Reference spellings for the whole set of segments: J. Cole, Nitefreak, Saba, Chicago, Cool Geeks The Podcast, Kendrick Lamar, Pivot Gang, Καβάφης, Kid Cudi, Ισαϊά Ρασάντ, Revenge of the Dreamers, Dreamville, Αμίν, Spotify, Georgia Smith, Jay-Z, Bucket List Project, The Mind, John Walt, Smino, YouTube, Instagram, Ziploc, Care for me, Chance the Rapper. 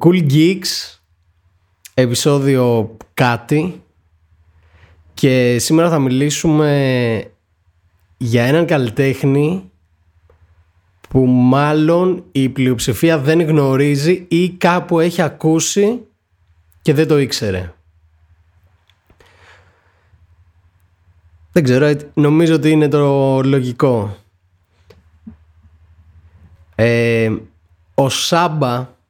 Cool Geeks, επεισόδιο κάτι. Και σήμερα θα μιλήσουμε για έναν καλλιτέχνη που μάλλον η πλειοψηφία δεν γνωρίζει ή κάπου έχει ακούσει και δεν το ήξερε. Δεν ξέρω, νομίζω ότι είναι το λογικό. Ο Σάμπα.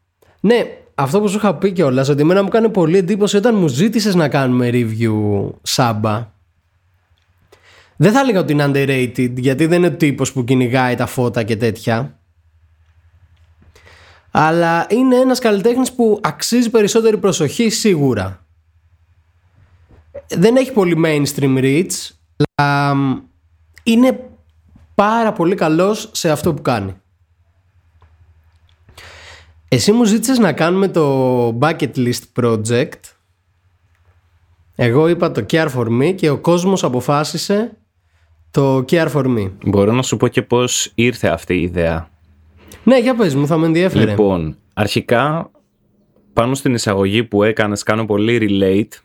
Ναι, αυτό που σου είχα πει κιόλας, ότι εμένα μου κάνει πολύ εντύπωση όταν μου ζήτησες να κάνουμε review Σάμπα. Δεν θα έλεγα ότι είναι underrated, γιατί δεν είναι ο τύπος που κυνηγάει τα φώτα και τέτοια, αλλά είναι ένας καλλιτέχνης που αξίζει περισσότερη προσοχή σίγουρα. Δεν έχει πολύ mainstream reach, αλλά είναι πάρα πολύ καλός σε αυτό που κάνει. Εσύ μου ζήτησες να κάνουμε το Bucket List Project. Εγώ είπα το Care for me και ο κόσμος αποφάσισε το Care for me. Μπορώ να σου πω και πώς ήρθε αυτή η ιδέα. Ναι, για πες μου, θα με ενδιέφερε. Λοιπόν, αρχικά πάνω στην εισαγωγή που έκανες κάνω πολύ relate,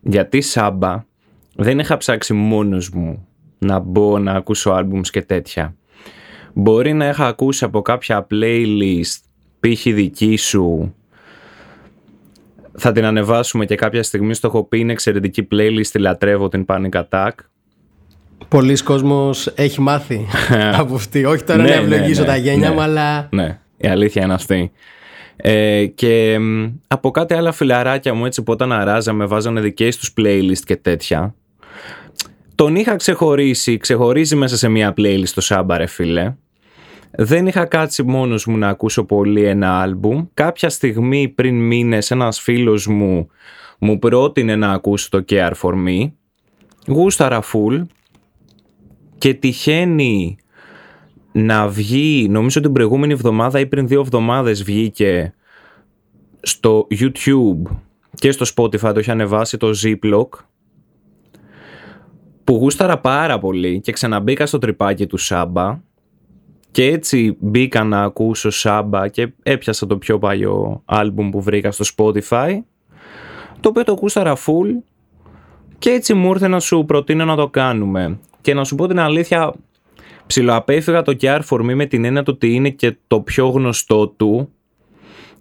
γιατί Σάμπα δεν είχα ψάξει μόνος μου να μπω να ακούσω άλμπουμς και τέτοια. Μπορεί να είχα ακούσει από κάποια playlist, π.χ. δική σου, θα την ανεβάσουμε και κάποια στιγμή, στο έχω πει, είναι εξαιρετική playlist, τη λατρεύω, την Panic Attack. Πολλοί κόσμος έχει μάθει από αυτή, όχι τώρα να ευλογήσω τα γένια μου, αλλά... Ναι, η αλήθεια είναι αυτή. Και από κάτι άλλα φιλαράκια μου, έτσι που όταν αράζαμε βάζανε δικές τους playlist και τέτοια, τον είχα ξεχωρίζει μέσα σε μια playlist το Σάμπα, ρε φίλε. Δεν είχα κάτσει μόνος μου να ακούσω πολύ ένα άλμπουμ. Κάποια στιγμή πριν μήνες ένας φίλος μου μου πρότεινε να ακούσω το Care for me. Γούσταρα φουλ. Και τυχαίνει να βγει, νομίζω την προηγούμενη εβδομάδα ή πριν 2 εβδομάδες βγήκε στο YouTube και στο Spotify, το είχε ανεβάσει το Ziploc, που γούσταρα πάρα πολύ και ξαναμπήκα στο τρυπάκι του Σάμπα. Και έτσι μπήκα να ακούσω Σάμπα και έπιασα το πιο παλιό άλμπουμ που βρήκα στο Spotify, το οποίο το ακούσταρα full, και έτσι μου ήρθε να σου προτείνω να το κάνουμε. Και να σου πω την αλήθεια, ψιλοαπέφυγα το Care for me με την έννοια του ότι είναι και το πιο γνωστό του,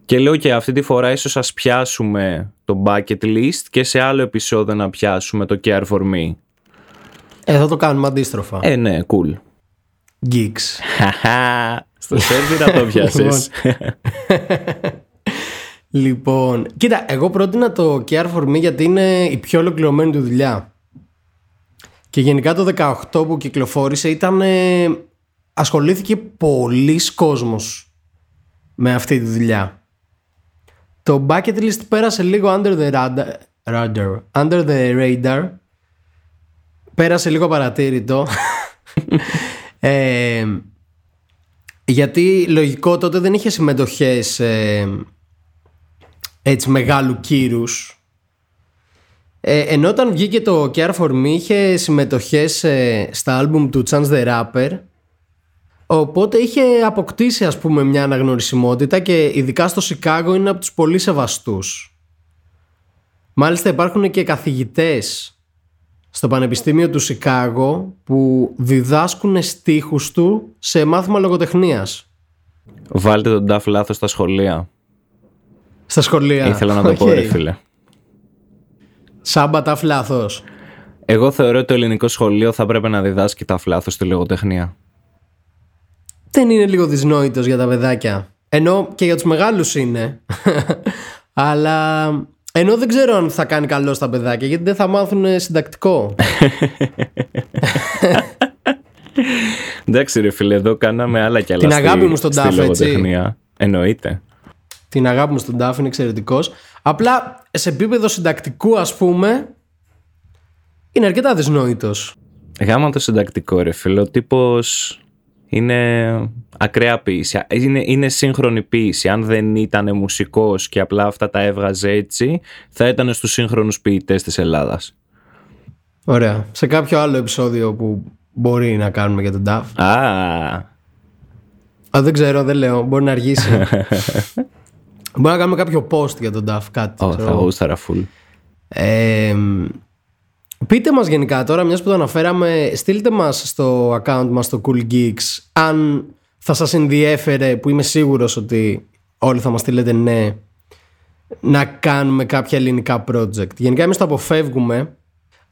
και λέω και αυτή τη φορά ίσως ας πιάσουμε το Bucket List και σε άλλο επεισόδιο να πιάσουμε το Care for me. Θα το κάνουμε αντίστροφα. Ναι, cool Geeks. Στο σερβι να το πιάσεις. Λοιπόν, κοίτα, εγώ πρότεινα το Care for me γιατί είναι η πιο ολοκληρωμένη του δουλειά. Και γενικά το 18 που κυκλοφόρησε ήταν, ασχολήθηκε πολλής κόσμος με αυτή τη δουλειά. Το Bucket List πέρασε λίγο under the radar. Πέρασε λίγο παρατήρητο. Γιατί λογικό, τότε δεν είχε συμμετοχές έτσι μεγάλου κύρους, ενώ όταν βγήκε το Care for me είχε συμμετοχές στα άλμπουμ του Chance the Rapper, οπότε είχε αποκτήσει, ας πούμε, μια αναγνωρισιμότητα, και ειδικά στο Σικάγο είναι από τους πολύ σεβαστούς. Μάλιστα υπάρχουν και καθηγητές στο Πανεπιστήμιο του Σικάγο που διδάσκουν στίχους του σε μάθημα λογοτεχνίας. Βάλτε τον τάφ λάθος στα σχολεία. Στα σχολεία. Ήθελα να το πω, ρε φίλε. Σάμπα τάφ λάθος. Εγώ θεωρώ ότι το ελληνικό σχολείο θα πρέπει να διδάσκει τάφ λάθος στη λογοτεχνία. Δεν είναι λίγο δυσνόητος για τα παιδάκια? Ενώ και για τους μεγάλους είναι. Αλλά... ενώ δεν ξέρω αν θα κάνει καλό στα παιδάκια, γιατί δεν θα μάθουν συντακτικό. Εντάξει ρε φίλε, εδώ κάναμε άλλα κι άλλα. Την αγάπη μου στον τάφ, έτσι. Εννοείται. Την αγάπη μου στον τάφ, είναι εξαιρετικός. Απλά σε επίπεδο συντακτικού, ας πούμε, είναι αρκετά δυσνόητος. Γάμα το συντακτικό, ρε φίλε. Ο τύπος είναι ακραία ποίηση, είναι σύγχρονη ποίηση. Αν δεν ήταν μουσικός και απλά αυτά τα έβγαζε έτσι, θα ήταν στους σύγχρονους ποιητές της Ελλάδας. Ωραία, σε κάποιο άλλο επεισόδιο που μπορεί να κάνουμε για τον Ταφ. Δεν ξέρω, δεν λέω, μπορεί να αργήσει. Μπορεί να κάνουμε κάποιο post για τον DAF, κάτι. Oh, θα γούσταρα full. Πείτε μας γενικά τώρα, μιας που το αναφέραμε, στείλτε μας στο account μας στο Cool Geeks αν θα σας ενδιέφερε, που είμαι σίγουρος ότι όλοι θα μας στείλετε ναι, να κάνουμε κάποια ελληνικά project. Γενικά εμείς το αποφεύγουμε.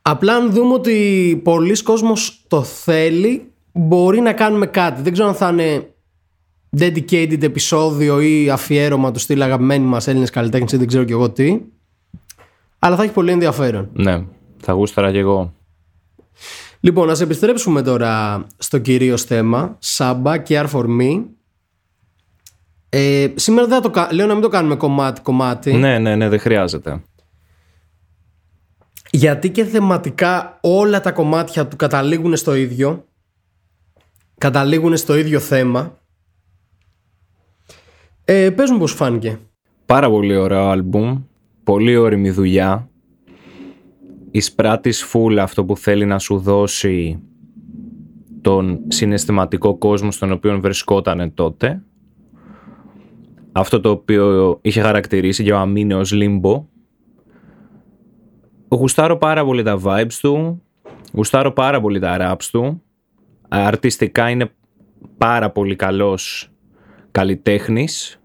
Απλά αν δούμε ότι πολλοί κόσμος το θέλει, μπορεί να κάνουμε κάτι. Δεν ξέρω αν θα είναι dedicated επεισόδιο ή αφιέρωμα του στυλ αγαπημένοι μας Έλληνες καλλιτέχνες ή δεν ξέρω και εγώ τι, αλλά θα έχει πολύ ενδιαφέρον. Ναι, θα γούσταρα και εγώ. Λοιπόν, ας επιστρέψουμε τώρα στο κυρίως θέμα, Saba, Care for me. Σήμερα δεν θα το λέω, να μην το κάνουμε κομμάτι. Ναι, δεν χρειάζεται. Γιατί και θεματικά όλα τα κομμάτια του καταλήγουν στο ίδιο. Καταλήγουν στο ίδιο θέμα. Πες μου πώς φάνηκε. Πάρα πολύ ωραίο άλμπουμ. Πολύ ωριμη δουλειά. Εισπράττεις full αυτό που θέλει να σου δώσει τον συναισθηματικό κόσμο στον οποίο βρισκόταν τότε. Αυτό το οποίο είχε χαρακτηρίσει και ο Αμίνε ως Λίμπο. Γουστάρω πάρα πολύ τα vibes του. Γουστάρω πάρα πολύ τα raps του. Αρτιστικά είναι πάρα πολύ καλός καλλιτέχνης.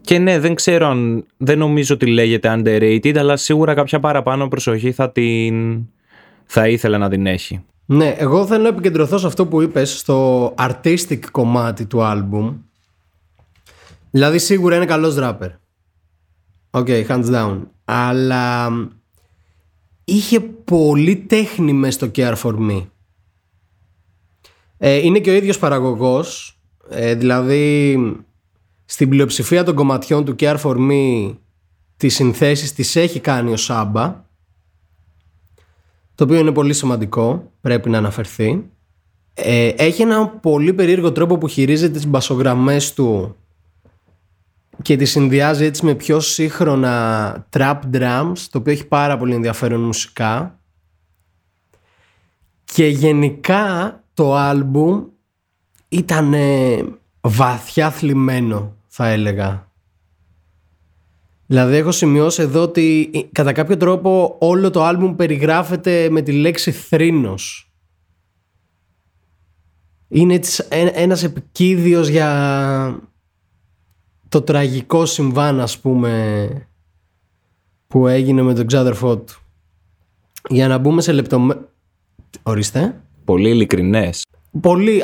Και ναι, δεν ξέρω αν... Δεν νομίζω ότι λέγεται underrated, αλλά σίγουρα κάποια παραπάνω προσοχή θα ήθελα να την έχει. Ναι, εγώ θέλω να επικεντρωθώ σε αυτό που είπες, στο artistic κομμάτι του άλμπουμ. Δηλαδή σίγουρα είναι καλός rapper. Okay, hands down. Αλλά είχε πολύ τέχνη μες στο Care for me. Είναι και ο ίδιος παραγωγός, δηλαδή στην πλειοψηφία των κομματιών του Care for me τις συνθέσεις τις έχει κάνει ο Saba, το οποίο είναι πολύ σημαντικό, πρέπει να αναφερθεί. Έχει ένα πολύ περίεργο τρόπο που χειρίζεται τις μπασογραμμές του και τη συνδυάζει έτσι με πιο σύγχρονα trap drums, το οποίο έχει πάρα πολύ ενδιαφέρον μουσικά. Και γενικά το άλμπουμ ήταν βαθιά θλιμμένο, θα έλεγα. Δηλαδή έχω σημειώσει εδώ ότι κατά κάποιο τρόπο όλο το άλμπουμ περιγράφεται με τη λέξη θρήνος. Είναι έτσι ένας επικίδιος για... το τραγικό συμβάν, ας πούμε, που έγινε με τον ξάδερφό του. Για να μπούμε σε λεπτομέρειες. Ορίστε. Πολύ ειλικρινές.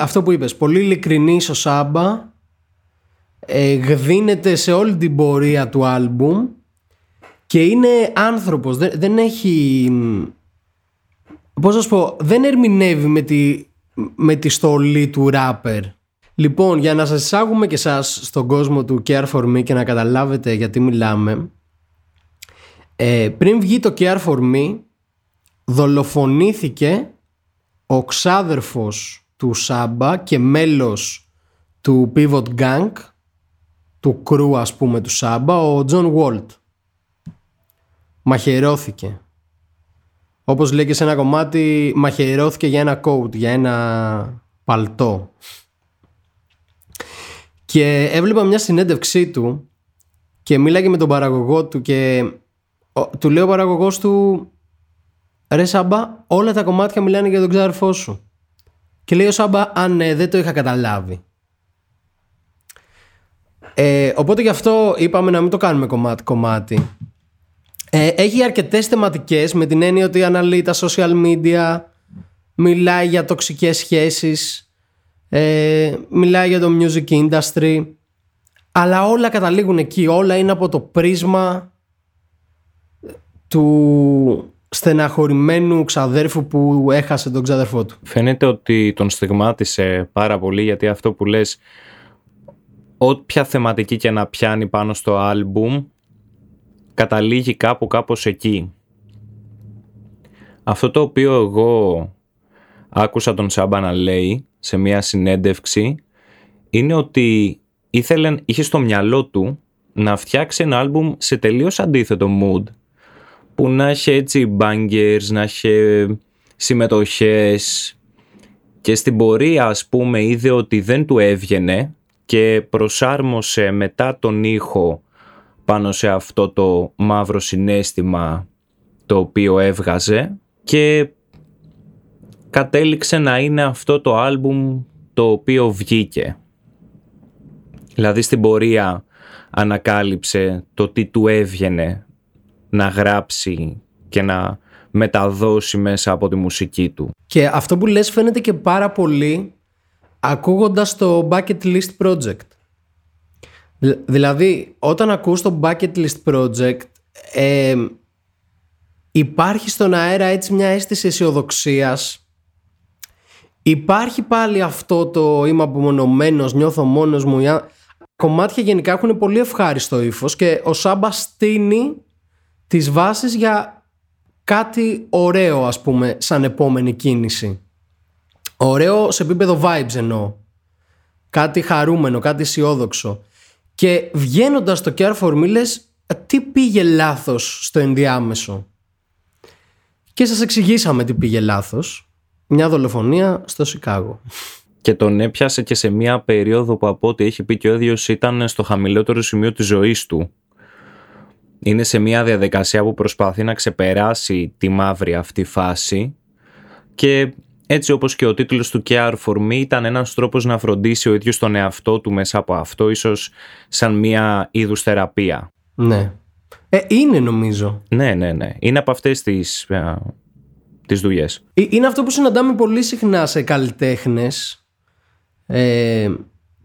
Αυτό που είπες. Πολύ ειλικρινής ο Saba. Γδύνεται σε όλη την πορεία του άλμπουμ. Και είναι άνθρωπος. Δεν έχει... Πώς να σου πω. Δεν ερμηνεύει με τη στολή του rapper. Λοιπόν, για να σας εισάγουμε και εσάς στον κόσμο του Care for me και να καταλάβετε γιατί μιλάμε, πριν βγει το Care for me, δολοφονήθηκε ο ξάδερφος του Saba και μέλος του Pivot Gang, του κρού ας πούμε του Saba, ο John Walt. Μαχαιρώθηκε. Όπως λέει και σε ένα κομμάτι, μαχαιρώθηκε για ένα coat, για ένα παλτό. Και έβλεπα μια συνέντευξή του και μίλαγε με τον παραγωγό του και του λέει ο παραγωγός του, ρε Saba, όλα τα κομμάτια μιλάνε για τον ξάδερφό σου. Και λέει ο Saba, ναι, δεν το είχα καταλάβει. Οπότε γι' αυτό είπαμε να μην το κάνουμε κομμάτι. Έχει αρκετές θεματικές, με την έννοια ότι αναλύει τα social media, μιλάει για τοξικές σχέσεις, μιλάει για το music industry, αλλά όλα καταλήγουν εκεί. Όλα είναι από το πρίσμα του στεναχωρημένου ξαδέρφου που έχασε τον ξαδερφό του. Φαίνεται ότι τον στιγμάτισε πάρα πολύ, γιατί αυτό που λες, όποια θεματική και να πιάνει πάνω στο άλμπουμ, καταλήγει κάπως εκεί. Αυτό το οποίο εγώ άκουσα τον Saba να λέει σε μια συνέντευξη είναι ότι είχε στο μυαλό του να φτιάξει ένα άλμπουμ σε τελείως αντίθετο mood, που να είχε έτσι bangers, να είχε συμμετοχές, και στην πορεία ας πούμε είδε ότι δεν του έβγαινε και προσάρμοσε μετά τον ήχο πάνω σε αυτό το μαύρο συναίσθημα το οποίο έβγαζε και κατέληξε να είναι αυτό το άλμπουμ το οποίο βγήκε. Δηλαδή στην πορεία ανακάλυψε το τι του έβγαινε να γράψει και να μεταδώσει μέσα από τη μουσική του. Και αυτό που λες φαίνεται και πάρα πολύ ακούγοντας το Bucket List Project. Δηλαδή όταν ακούς το Bucket List Project υπάρχει στον αέρα έτσι μια αίσθηση αισιοδοξίας. Υπάρχει πάλι αυτό το είμαι απομονωμένος, νιώθω μόνος μου. Κομμάτια γενικά έχουν πολύ ευχάριστο ύφος και ο Σάμπα στείνει τις βάσεις για κάτι ωραίο, ας πούμε, σαν επόμενη κίνηση. Ωραίο σε επίπεδο vibes εννοώ. Κάτι χαρούμενο, κάτι αισιόδοξο. Και βγαίνοντας το Care for me λες, τι πήγε λάθος στο ενδιάμεσο. Και σας εξηγήσαμε τι πήγε λάθος. Μια δολοφονία στο Σικάγο. Και τον έπιασε και σε μια περίοδο που από ό,τι έχει πει και ο ίδιος ήταν στο χαμηλότερο σημείο της ζωής του. Είναι σε μια διαδικασία που προσπαθεί να ξεπεράσει τη μαύρη αυτή φάση και έτσι όπως και ο τίτλος του Care for me ήταν ένας τρόπος να φροντίσει ο ίδιος τον εαυτό του μέσα από αυτό, ίσως σαν μια είδους θεραπεία. Ναι. Είναι νομίζω. Ναι. Είναι από αυτές τις δουλειές. Είναι αυτό που συναντάμε πολύ συχνά σε καλλιτέχνες.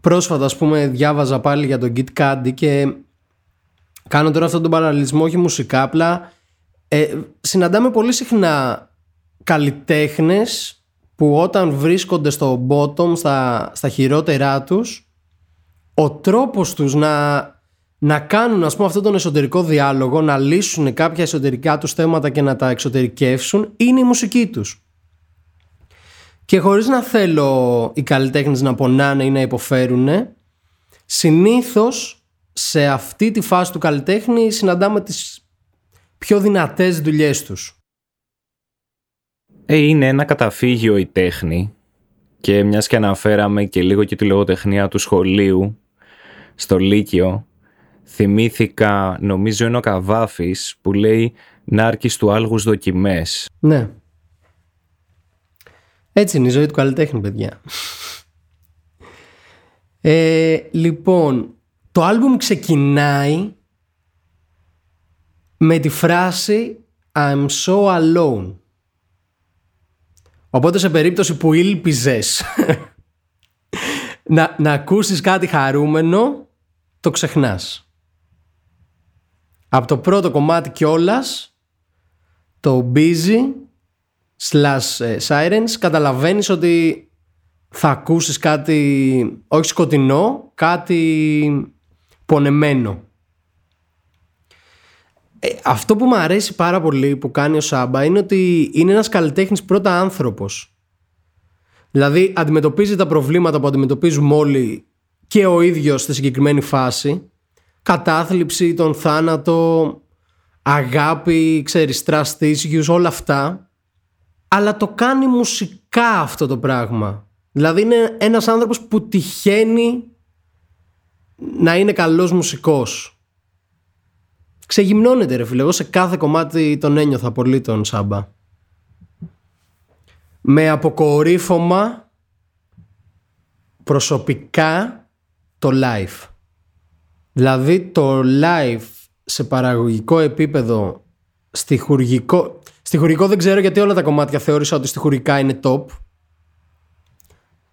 Πρόσφατα ας πούμε διάβαζα πάλι για τον Kid Cudi και κάνω τώρα αυτόν τον παραλληλισμό όχι μουσικά, απλά συναντάμε πολύ συχνά καλλιτέχνες που όταν βρίσκονται στο bottom, στα χειρότερά τους, ο τρόπος τους να κάνουν ας πούμε αυτόν τον εσωτερικό διάλογο, να λύσουν κάποια εσωτερικά τους θέματα και να τα εξωτερικεύσουν, είναι η μουσική τους. Και χωρίς να θέλω οι καλλιτέχνες να πονάνε ή να υποφέρουν, συνήθως σε αυτή τη φάση του καλλιτέχνη συναντάμε τις πιο δυνατές δουλειές τους. Είναι ένα καταφύγιο η τέχνη και μιας και αναφέραμε και λίγο και τη λογοτεχνία του σχολείου στο Λύκειο, θυμήθηκα νομίζω είναι ο Καβάφης που λέει «Νάρκης του άλγους δοκιμές». Ναι. Έτσι είναι η ζωή του καλλιτέχνη, παιδιά. Λοιπόν, το άλμπουμ ξεκινάει με τη φράση «I'm so alone». Οπότε σε περίπτωση που ήλπιζες να ακούσεις κάτι χαρούμενο, το ξεχνάς. Από το πρώτο κομμάτι κιόλας, το Busy/Sirens, καταλαβαίνεις ότι θα ακούσεις κάτι όχι σκοτεινό, κάτι πονεμένο. Αυτό που μου αρέσει πάρα πολύ που κάνει ο Σάμπα είναι ότι είναι ένας καλλιτέχνης πρώτα άνθρωπος. Δηλαδή αντιμετωπίζει τα προβλήματα που αντιμετωπίζουμε όλοι και ο ίδιος στη συγκεκριμένη φάση. Κατάθλιψη, τον θάνατο, αγάπη, ξέρεις, trust issues, όλα αυτά. Αλλά το κάνει μουσικά αυτό το πράγμα. Δηλαδή είναι ένας άνθρωπος που τυχαίνει να είναι καλός μουσικός. Ξεγυμνώνεται ρε φίλε, εγώ σε κάθε κομμάτι τον ένιωθα πολύ τον Σάμπα. Με αποκορύφωμα προσωπικά το live. Δηλαδή το live σε παραγωγικό επίπεδο, στιχουργικό δεν ξέρω γιατί όλα τα κομμάτια θεώρησα ότι στιχουργικά είναι top.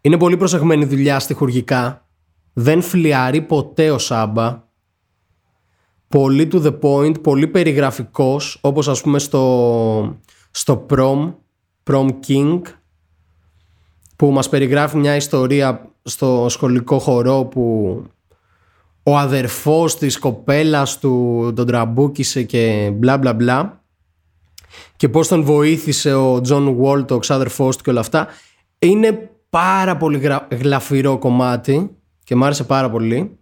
Είναι πολύ προσεγμένη δουλειά στιχουργικά. Δεν φλιάρει ποτέ ο Σάμπα. Πολύ to the point, πολύ περιγραφικός, όπως ας πούμε στο Prom King, που μας περιγράφει μια ιστορία στο σχολικό χορό που ο αδερφός της κοπέλας του τον τραμπούκησε και μπλα μπλα μπλα και πώς τον βοήθησε ο John Walt, ο ξάδερφός του και όλα αυτά. Είναι πάρα πολύ γλαφυρό κομμάτι και μου άρεσε πάρα πολύ,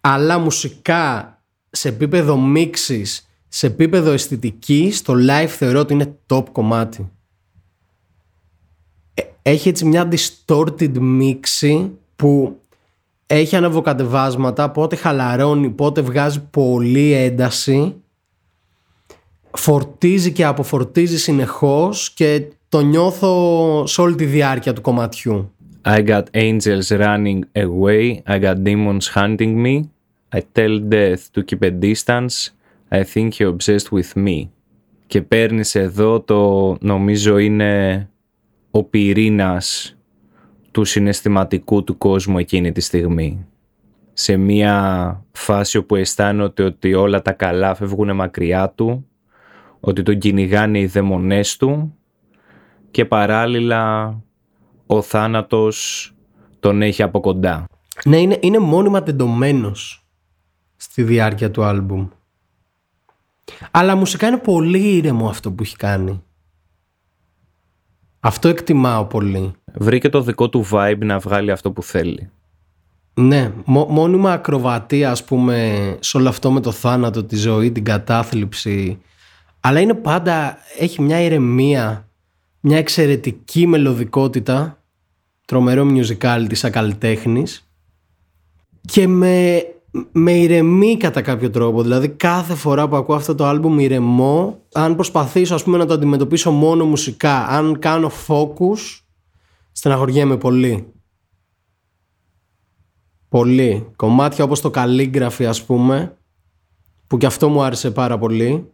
αλλά μουσικά σε επίπεδο μίξης, σε επίπεδο αισθητικής, το live θεωρώ ότι είναι top κομμάτι. Έχει έτσι μια distorted μίξη που έχει ανεβοκατεβάσματα, πότε χαλαρώνει, πότε βγάζει πολύ ένταση, φορτίζει και αποφορτίζει συνεχώς και το νιώθω σε όλη τη διάρκεια του κομματιού. I got angels running away, I got demons hunting me, I tell death to keep a distance, I think you're obsessed with me. Και παίρνεις εδώ το, νομίζω είναι ο πυρήνας του συναισθηματικού του κόσμου εκείνη τη στιγμή. Σε μια φάση όπου αισθάνεται ότι όλα τα καλά φεύγουν μακριά του, ότι τον κυνηγάνε οι δαιμονές του και παράλληλα ο θάνατος τον έχει από κοντά. Ναι, είναι μόνιμα τεντωμένος στη διάρκεια του άλμπουμ. Αλλά μουσικά είναι πολύ ήρεμο αυτό που έχει κάνει. Αυτό εκτιμάω πολύ. Βρήκε το δικό του vibe να βγάλει αυτό που θέλει. Ναι, μόνιμα ακροβατεί, ας πούμε, σε όλο αυτό με το θάνατο, τη ζωή, την κατάθλιψη. Αλλά είναι πάντα, έχει μια ηρεμία, μια εξαιρετική μελωδικότητα, τρομερό musicality σαν καλλιτέχνης και με ηρεμεί κατά κάποιο τρόπο. Δηλαδή κάθε φορά που ακούω αυτό το άλμπουμ ηρεμώ. Αν προσπαθήσω, ας πούμε, να το αντιμετωπίσω μόνο μουσικά, αν κάνω focus, στεναχωριέμαι πολύ. Πολύ. Κομμάτια όπως το Calligraphy, ας πούμε, που κι αυτό μου άρεσε πάρα πολύ.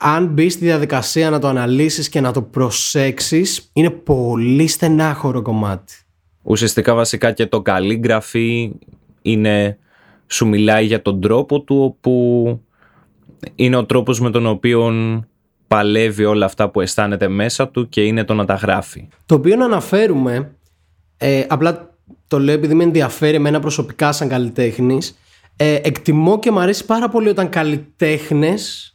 Αν μπεις στη διαδικασία να το αναλύσεις και να το προσέξεις, είναι πολύ στενάχωρο κομμάτι. Ουσιαστικά βασικά και το Calligraphy είναι... σου μιλάει για τον τρόπο του, που είναι ο τρόπος με τον οποίο παλεύει όλα αυτά που αισθάνεται μέσα του και είναι το να τα γράφει. Το οποίο να αναφέρουμε, απλά το λέω επειδή με ενδιαφέρει εμένα προσωπικά σαν καλλιτέχνης, εκτιμώ και μου αρέσει πάρα πολύ όταν καλλιτέχνες,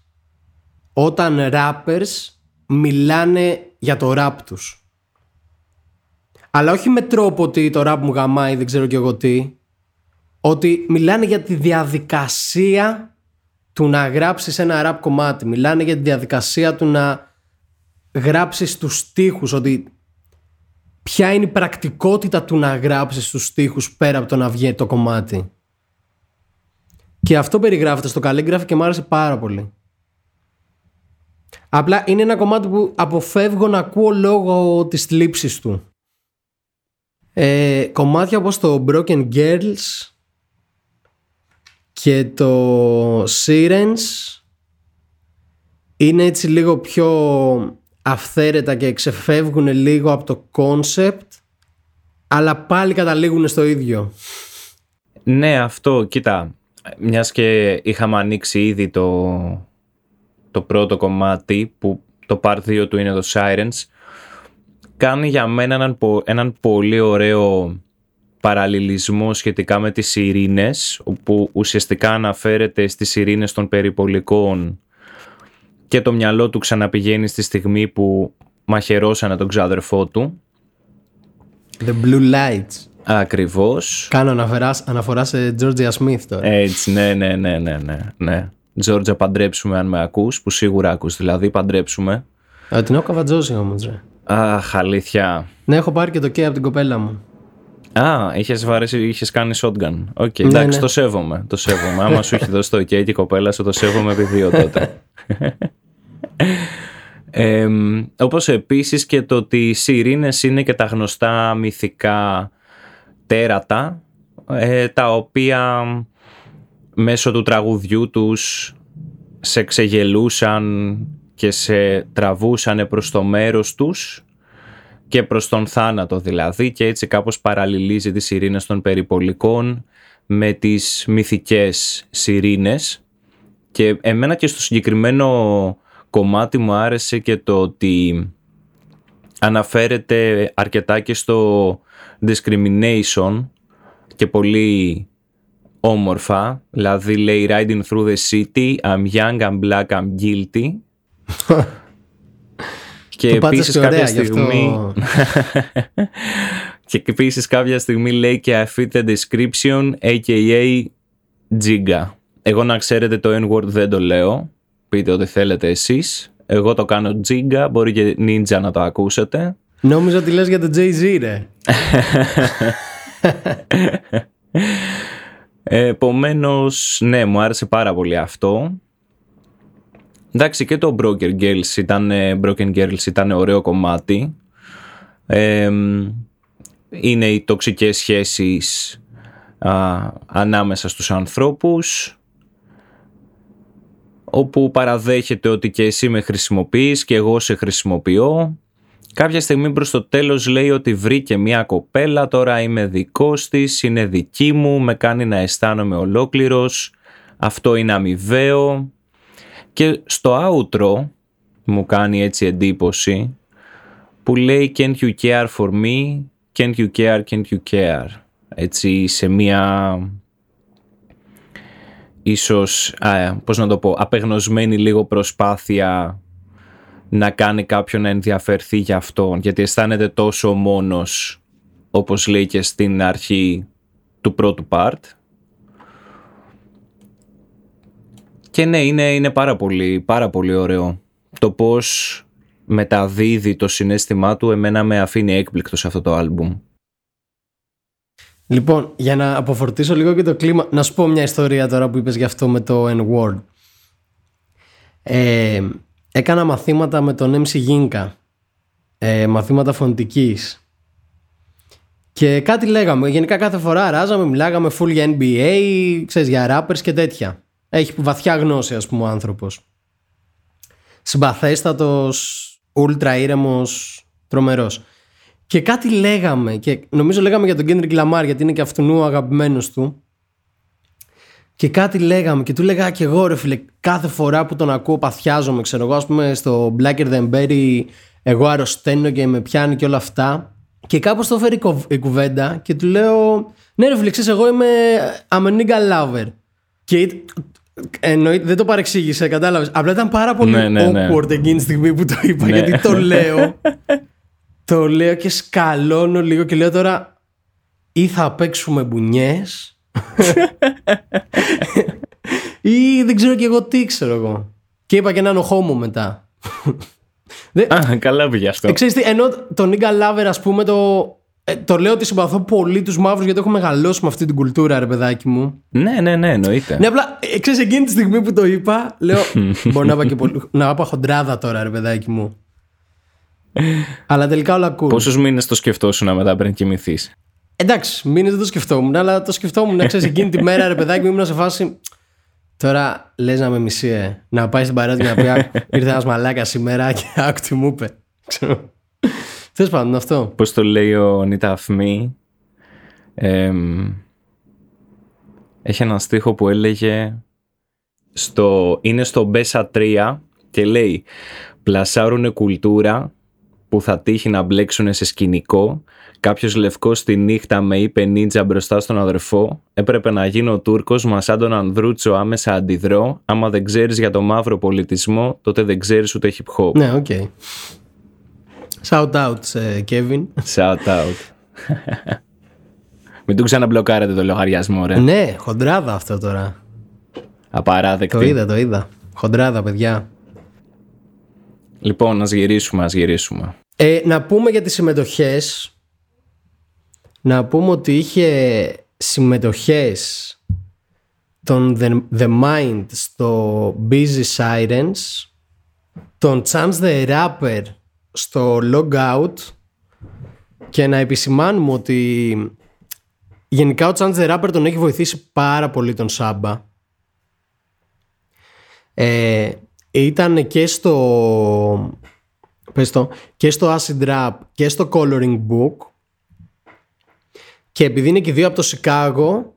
όταν rappers μιλάνε για το rap τους. Αλλά όχι με τρόπο ότι το rap μου γαμάει, δεν ξέρω κι εγώ τι. Ότι μιλάνε για τη διαδικασία του να γράψεις ένα rap κομμάτι. Μιλάνε για τη διαδικασία του να γράψεις τους στίχους. Ότι ποια είναι η πρακτικότητα του να γράψεις τους στίχους πέρα από το να βγει το κομμάτι. Και αυτό περιγράφεται στο Calligraphy και μου άρεσε πάρα πολύ. Απλά είναι ένα κομμάτι που αποφεύγω να ακούω λόγω της θλίψης του. Κομμάτια όπως το Broken Girls και το Sirens είναι έτσι λίγο πιο αυθαίρετα και ξεφεύγουν λίγο από το concept, αλλά πάλι καταλήγουν στο ίδιο. Ναι, αυτό, κοίτα, μιας και είχαμε ανοίξει ήδη το πρώτο κομμάτι που το part 2 του είναι το Sirens, κάνει για μένα έναν πολύ ωραίο παραλληλισμό σχετικά με τις σιρήνες, όπου ουσιαστικά αναφέρεται στις σιρήνες των περιπολικών και το μυαλό του ξαναπηγαίνει στη στιγμή που μαχαιρώσανε τον ξάδερφό του. The Blue Lights. Ακριβώς. Κάνω αναφορά σε Georgia Smith τώρα. Έτσι, ναι. Georgia, παντρέψουμε αν με ακούς, που σίγουρα ακούς, δηλαδή παντρέψουμε. Την έχω καβατζώσει όμως, ρε. Αχ, αλήθεια. Ναι, έχω πάρει και το κέι από την κοπέλα μου. Α, είχες κάνει shotgun. Okay, ναι, εντάξει, ναι. Το σέβομαι. Άμα σου έχει δώσει το κέι και η κοπέλα σου, το σέβομαι επί δύο τότε. Όπως επίσης και το ότι οι σιρήνες είναι και τα γνωστά μυθικά τέρατα, τα οποία μέσω του τραγουδιού τους σε ξεγελούσαν και σε τραβούσανε προς το μέρος τους και προς τον θάνατο δηλαδή, και έτσι κάπως παραλληλίζει τις σιρήνες των περιπολικών με τις μυθικές σιρήνες. Και εμένα και στο συγκεκριμένο κομμάτι μου άρεσε και το ότι αναφέρεται αρκετά και στο discrimination και πολύ όμορφα, δηλαδή λέει riding through the city, I'm young, I'm black, I'm guilty. Και επίσης κάποια στιγμή και επίσης κάποια στιγμή λέει και I fit the description aka Ginka. Εγώ να ξέρετε το N-word δεν το λέω, πείτε ό,τι θέλετε εσείς, εγώ το κάνω Ginka, μπορεί και Ninja να το ακούσετε. Νόμιζα ότι λες για το Jay-Z, ρε. Επομένως, ναι, μου άρεσε πάρα πολύ αυτό. Εντάξει, και το Broken Girls ήταν ωραίο κομμάτι. Είναι οι τοξικές σχέσεις ανάμεσα στους ανθρώπους, όπου παραδέχεται ότι και εσύ με χρησιμοποιείς και εγώ σε χρησιμοποιώ. Κάποια στιγμή προς το τέλος λέει ότι βρήκε μια κοπέλα, τώρα είμαι δικός της, είναι δική μου, με κάνει να αισθάνομαι ολόκληρος, αυτό είναι αμοιβαίο. Και στο outro μου κάνει έτσι εντύπωση που λέει «Can't you care for me, can't you care, can't you care». Έτσι σε μια ίσως, πώς να το πω, απεγνωσμένη λίγο προσπάθεια να κάνει κάποιον να ενδιαφερθεί για αυτόν, γιατί αισθάνεται τόσο μόνος, όπως λέει και στην αρχή του πρώτου part. Και ναι, είναι πάρα πολύ, πάρα πολύ ωραίο το πώς μεταδίδει το συναίσθημά του. Εμένα με αφήνει έκπληκτο σε αυτό το άλμπουμ. Λοιπόν, για να αποφορτήσω λίγο και το κλίμα, να σου πω μια ιστορία τώρα που είπες γι' αυτό με το N-word. Έκανα μαθήματα με τον MC Ginka, μαθήματα φωνητικής, και κάτι λέγαμε, γενικά κάθε φορά ράζαμε, μιλάγαμε full για NBA, ξέρεις, για rappers και τέτοια. Έχει βαθιά γνώση, ας πούμε, ο άνθρωπος. Συμπαθέστατος, ούλτρα ήρεμος, τρομερός. Και κάτι λέγαμε, και νομίζω λέγαμε για τον Kendrick Lamar, γιατί είναι και αυτού ο αγαπημένος του. Και κάτι λέγαμε, και του λέγα και εγώ, ρε φίλε, κάθε φορά που τον ακούω παθιάζομαι, ξέρω εγώ, ας πούμε στο Blacker Than Berry, εγώ αρρωσταίνω και με πιάνει και όλα αυτά. Και κάπως το φέρει η κουβέντα και του λέω, ναι ρε φίλε, ξέρεις, εγώ είμαι I'm a nigga lover. Και εννοείται, δεν το παρεξήγησε, κατάλαβες. Απλά ήταν πάρα πολύ awkward εκείνη τη στιγμή που το είπα, γιατί το λέω. Το λέω και σκαλώνω λίγο και λέω τώρα, ή θα παίξουμε μπουνιές ή δεν ξέρω και εγώ τι, ξέρω εγώ. Και είπα και να είναι ο χώμο μετά. Καλά πήγε αυτό. Ξέρεις τι, ενώ το Nigga Lover, ας πούμε, το λέω ότι συμπαθώ πολύ τους μαύρους, γιατί έχω μεγαλώσει με αυτή την κουλτούρα, ρε παιδάκι μου. Ναι, εννοείται. Ναι, απλά ξέρεις, εκείνη τη στιγμή που το είπα, λέω, μπορεί να είπα και πολύ, να είπα χοντράδα τώρα, ρε παιδάκι μου. Αλλά τελικά όλα cool. Πόσους μήνες το σκεφτόσουν μετά πριν κοιμηθείς? Εντάξει, μήνες δεν το σκεφτόμουν, αλλά το σκεφτόμουν, να ξέρεις, εκείνη τη μέρα, ρε παιδάκι μου, ήμουν σε φάση, τώρα λες να με μισεί, να πάει στην παρέα του να πει, ήρθε ένας μαλάκας σήμερα και άκου τι μου είπε. Θες πάντων αυτό. Πώς το λέει ο Νιταφμή, έχει έναν στίχο που έλεγε, είναι στο Μπέσα 3 και λέει, πλασάρουνε κουλτούρα που θα τύχει να μπλέξουνε σε σκηνικό. Κάποιος λευκός τη νύχτα με είπε νίτζα μπροστά στον αδερφό. Έπρεπε να γίνω Τούρκος, μα σαν τον Ανδρούτσο άμεσα αντιδρώ. Άμα δεν ξέρεις για το μαύρο πολιτισμό, τότε δεν ξέρεις ούτε hip hop. Ναι, οκ. Okay. Shout out, Kevin. Shout out. Μην του ξαναμπλοκάρετε το λογαριασμό, ρε. Ναι, χοντράδα αυτό τώρα. Απαράδεκτη. Το είδα. Χοντράδα, παιδιά. Λοιπόν, ας γυρίσουμε. Να πούμε για τις συμμετοχές. Να πούμε ότι είχε συμμετοχές των The Mind στο Busy Sirens, τον Chance the Rapper στο Logout. Και να επισημάνουμε ότι γενικά ο Chance the Rapper τον έχει βοηθήσει πάρα πολύ τον Saba. Ήταν και στο, και στο Acid Rap και στο Coloring Book, και επειδή είναι και δύο από το Σικάγο,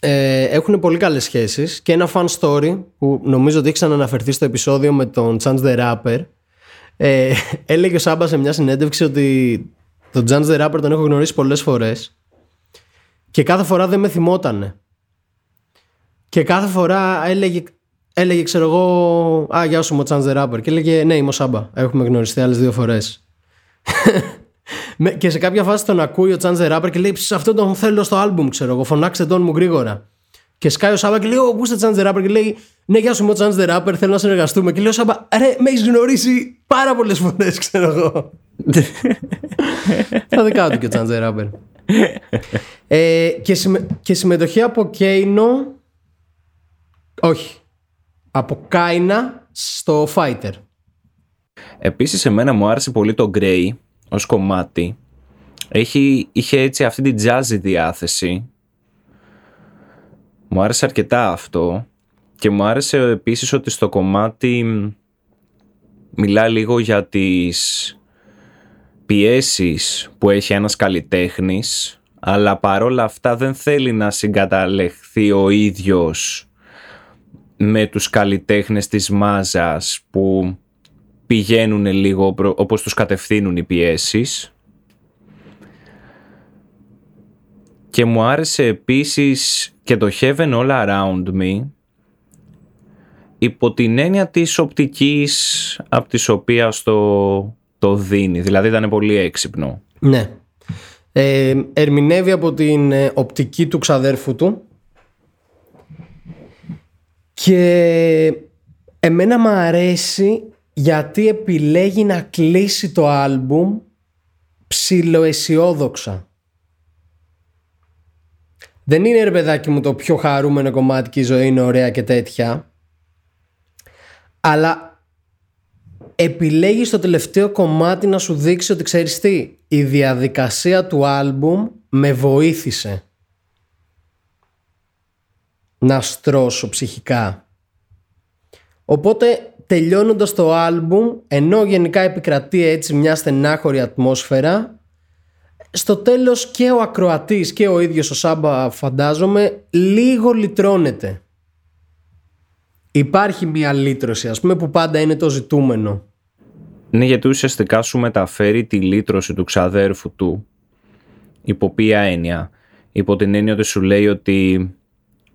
έχουν πολύ καλές σχέσεις. Και ένα fan story που νομίζω ότι έχει ξαναναφερθεί στο επεισόδιο με τον Chance the Rapper, έλεγε ο Saba σε μια συνέντευξη ότι τον Chance the Rapper τον έχω γνωρίσει πολλές φορές και κάθε φορά δεν με θυμότανε, και κάθε φορά έλεγε, ξέρω εγώ, γεια σου, είμαι ο Chance the Rapper. Και έλεγε, ναι, είμαι ο Saba. Έχουμε γνωριστεί άλλες 2 φορές. Και σε κάποια φάση τον ακούει ο Chance the Rapper και λέει, αυτό τον θέλω στο άλμπουμ, ξέρω εγώ, φωνάξτε τον μου γρήγορα. Και σκάει ο Saba και λέει, πού είστε Chance the Rapper? Και λέει, ναι, γεια σου, είμαι ο Chance the Rapper, θέλω να συνεργαστούμε. Και λέει ο Saba, ρε, με έχεις γνωρίσει πάρα πολλές φορές, ξέρω εγώ. Τα δικά του και ο Chance the Rapper. Και συμμετοχή από Κέινο. Όχι. Από Κάινα στο Fighter. Επίσης εμένα μου άρεσε πολύ το Grey ως κομμάτι. Είχε έτσι αυτή την jazzy διάθεση. Μου άρεσε αρκετά αυτό. Και μου άρεσε επίσης ότι στο κομμάτι μιλά λίγο για τις πιέσεις που έχει ένας καλλιτέχνης, αλλά παρόλα αυτά δεν θέλει να συγκαταλεχθεί ο ίδιος με τους καλλιτέχνες της μάζας που πηγαίνουν λίγο όπως τους κατευθύνουν οι πιέσεις. Και μου άρεσε επίσης και το Heaven All Around Me υπό την έννοια της οπτικής από της οποίας το δίνει. Δηλαδή ήταν πολύ έξυπνο. Ναι. Ερμηνεύει από την οπτική του ξαδέρφου του. Και εμένα μου αρέσει γιατί επιλέγει να κλείσει το άλμπουμ ψιλοαισιόδοξα. Δεν είναι, ρε παιδάκι μου, το πιο χαρούμενο κομμάτι και η ζωή είναι ωραία και τέτοια, αλλά επιλέγει στο τελευταίο κομμάτι να σου δείξει ότι ξέρεις τι, η διαδικασία του άλμπουμ με βοήθησε να στρώσω ψυχικά. Οπότε τελειώνοντας το άλμπουμ, ενώ γενικά επικρατεί έτσι μια στενάχωρη ατμόσφαιρα, στο τέλος και ο ακροατής και ο ίδιος ο Σάμπα, φαντάζομαι, λίγο λυτρώνεται. Υπάρχει μια λύτρωση, ας πούμε, που πάντα είναι το ζητούμενο. Ναι, γιατί ουσιαστικά σου μεταφέρει τη λύτρωση του ξαδέρφου του. Υπό ποια έννοια? Υπό την έννοια ότι σου λέει ότι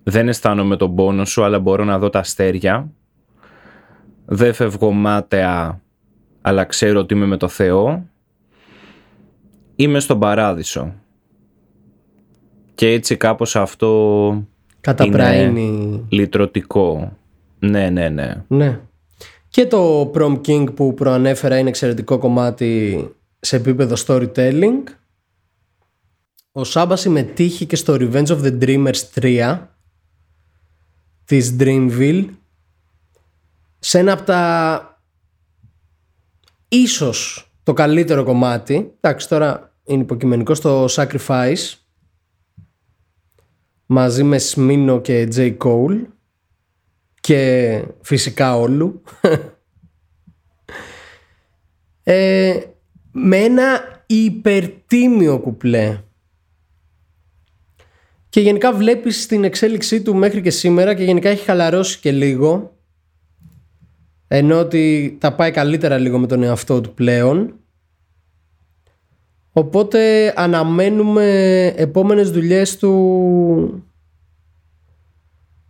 δεν αισθάνομαι τον πόνο σου, αλλά μπορώ να δω τα αστέρια. Δεν φεύγω μάταια, αλλά ξέρω ότι είμαι με το Θεό. Είμαι στον παράδεισο. Και έτσι κάπως αυτό είναι λυτρωτικό. Ναι. Και το Prom King που προανέφερα είναι εξαιρετικό κομμάτι σε επίπεδο storytelling. Ο Σάμπα συμμετείχε και στο Revenge of the Dreamers 3 της Dreamville, σε ένα από τα ίσως το καλύτερο κομμάτι. Εντάξει, τώρα είναι υποκειμενικό στο Sacrifice μαζί με Smino και J. Cole και φυσικά όλου. Με ένα υπερτίμιο κουπλέ. Και γενικά βλέπεις την εξέλιξή του μέχρι και σήμερα και γενικά έχει χαλαρώσει και λίγο. Ενώ ότι τα πάει καλύτερα λίγο με τον εαυτό του πλέον. Οπότε αναμένουμε επόμενες δουλειές του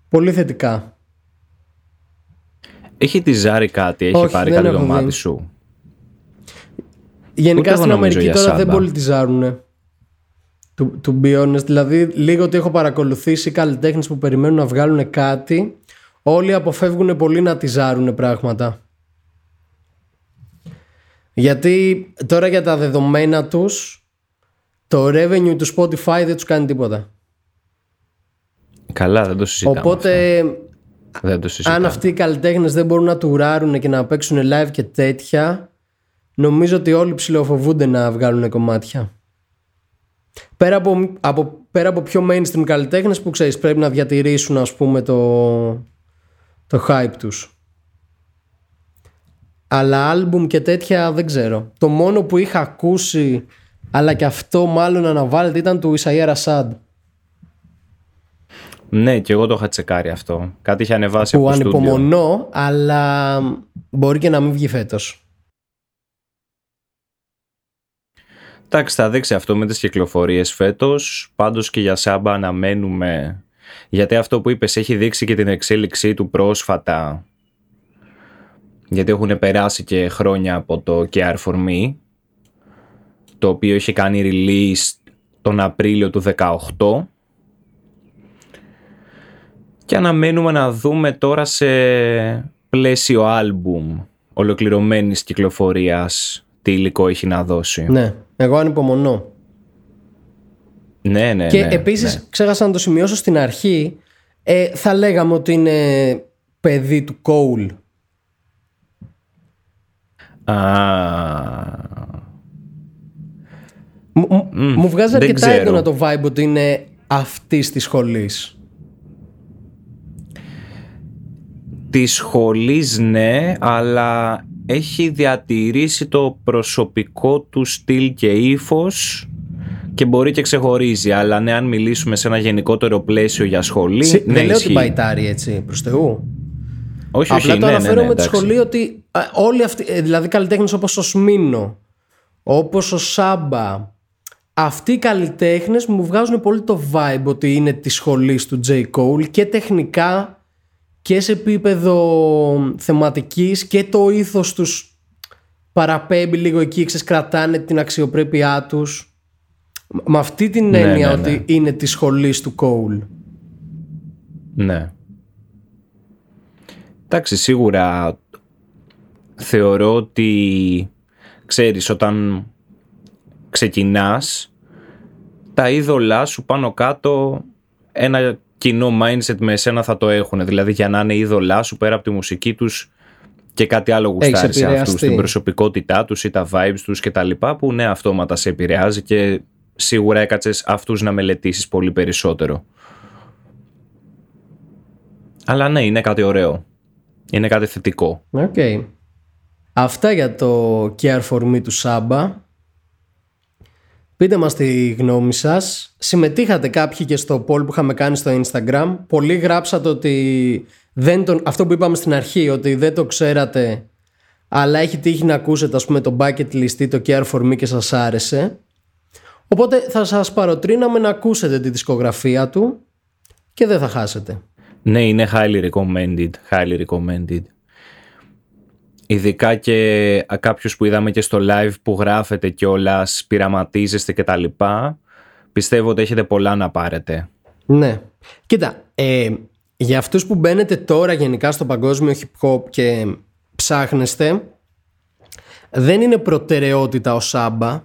πολύ θετικά. Έχει τυζάρει κάτι? Έχει? Όχι, πάρει κάτι το μάτι σου? Γενικά ούτε στην Αμερική τώρα Σάμπα δεν πολύ τυζάρουνε, to be honest. Δηλαδή λίγο ότι έχω παρακολουθήσει καλλιτέχνες που περιμένουν να βγάλουν κάτι, όλοι αποφεύγουν πολύ να τιζάρουνε πράγματα. Γιατί τώρα για τα δεδομένα τους, το revenue του Spotify δεν τους κάνει τίποτα. Καλά, δεν το συζητάμε. Οπότε αν αυτοί οι καλλιτέχνες δεν μπορούν να τουράρουνε και να παίξουν live και τέτοια, νομίζω ότι όλοι ψηλοφοβούνται να βγάλουν κομμάτια. Πέρα από πιο mainstream καλλιτέχνες που ξέρεις πρέπει να διατηρήσουν, ας πούμε, το hype τους. Αλλά άλμπουμ και τέτοια δεν ξέρω. Το μόνο που είχα ακούσει, αλλά και αυτό μάλλον αναβάλλεται, ήταν του Ισαϊά Ρασάντ. Ναι, και εγώ το είχα τσεκάρει αυτό. Κάτι είχε ανεβάσει από το στούντιο. Που ανυπομονώ, αλλά μπορεί και να μην βγει φέτος. Εντάξει, θα δείξει αυτό με τις κυκλοφορίες φέτος. Πάντως και για Σάμπα αναμένουμε, γιατί αυτό που είπες έχει δείξει και την εξέλιξή του πρόσφατα, γιατί έχουν περάσει και χρόνια από το Care for me, το οποίο είχε κάνει release τον Απρίλιο του 2018, και αναμένουμε να δούμε τώρα σε πλαίσιο άλμπουμ ολοκληρωμένης κυκλοφορίας τι υλικό έχει να δώσει. Ναι, εγώ ανυπομονώ. Ναι, ναι. Και επίσης, ξέχασα να το σημειώσω στην αρχή, θα λέγαμε ότι είναι παιδί του Cole. Μου βγάζει αρκετά έντονα το vibe ότι είναι αυτής της σχολής. Της σχολής, ναι, αλλά έχει διατηρήσει το προσωπικό του στυλ και ύφος και μπορεί και ξεχωρίζει. Αλλά ναι, αν μιλήσουμε σε ένα γενικότερο πλαίσιο για σχολή. Ναι, δεν λέω ότι μπαϊτάρει έτσι προς Θεού. Όχι, απλά όχι, το αναφέρω με τη σχολή ότι όλοι αυτοί, δηλαδή καλλιτέχνες όπως ο Σμίνο, όπως ο Σάμπα, αυτοί οι καλλιτέχνες μου βγάζουν πολύ το vibe ότι είναι της σχολής του J. Cole και τεχνικά και σε επίπεδο θεματικής, και το ήθος τους παραπέμπει λίγο εκεί, ξεσκρατάνε την αξιοπρέπειά τους. Με αυτή την έννοια ότι είναι της σχολής του Cole. Ναι. Εντάξει, σίγουρα θεωρώ ότι, ξέρεις, όταν ξεκινάς, τα είδωλά σου πάνω κάτω ένα κοινό mindset με εσένα θα το έχουν. Δηλαδή, για να είναι είδωλά σου, πέρα από τη μουσική τους και κάτι άλλο γουστάρεις σε αυτούς, την προσωπικότητά τους ή τα vibes τους και τα λοιπά, που ναι, αυτόματα σε επηρεάζει και σίγουρα έκατσες αυτούς να μελετήσεις πολύ περισσότερο. Αλλά ναι, είναι κάτι ωραίο. Είναι κάτι θετικό. Okay. Αυτά για το Care for me του Saba. Πείτε μας τη γνώμη σας. Συμμετείχατε κάποιοι και στο poll που είχαμε κάνει στο Instagram. Πολλοί γράψατε ότι αυτό που είπαμε στην αρχή, ότι δεν το ξέρατε, αλλά έχει τύχει να ακούσετε, ας πούμε, το bucket list ή το Care for me και σας άρεσε. Οπότε θα σας παροτρύναμε να ακούσετε τη δισκογραφία του και δεν θα χάσετε. Ναι, είναι highly recommended. Ειδικά και κάποιους που είδαμε και στο live που γράφετε κιόλας, πειραματίζεστε και τα λοιπά, πιστεύω ότι έχετε πολλά να πάρετε. Ναι. Κοίτα, για αυτούς που μπαίνετε τώρα γενικά στο παγκόσμιο hip hop και ψάχνεστε, δεν είναι προτεραιότητα ο Saba,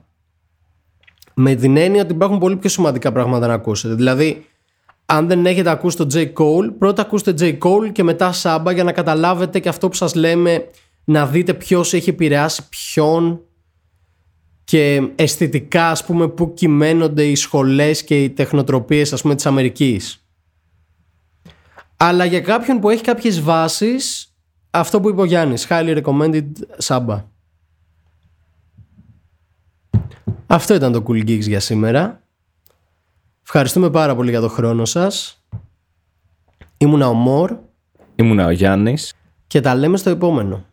με την έννοια ότι υπάρχουν πολύ πιο σημαντικά πράγματα να ακούσετε. Δηλαδή, αν δεν έχετε ακούσει τον J. Cole, πρώτα ακούστε J. Cole και μετά Saba, για να καταλάβετε και αυτό που σας λέμε, να δείτε ποιος έχει επηρεάσει ποιον και αισθητικά, ας πούμε, που κυμαίνονται οι σχολές και οι τεχνοτροπίες, ας πούμε, της Αμερικής. Αλλά για κάποιον που έχει κάποιες βάσεις, αυτό που είπε ο Γιάννης, highly recommended Saba. Αυτό ήταν το Cool Geeks για σήμερα. Ευχαριστούμε πάρα πολύ για το χρόνο σας. Ήμουνα ο Μορ. Ήμουνα ο Γιάννης. Και τα λέμε στο επόμενο.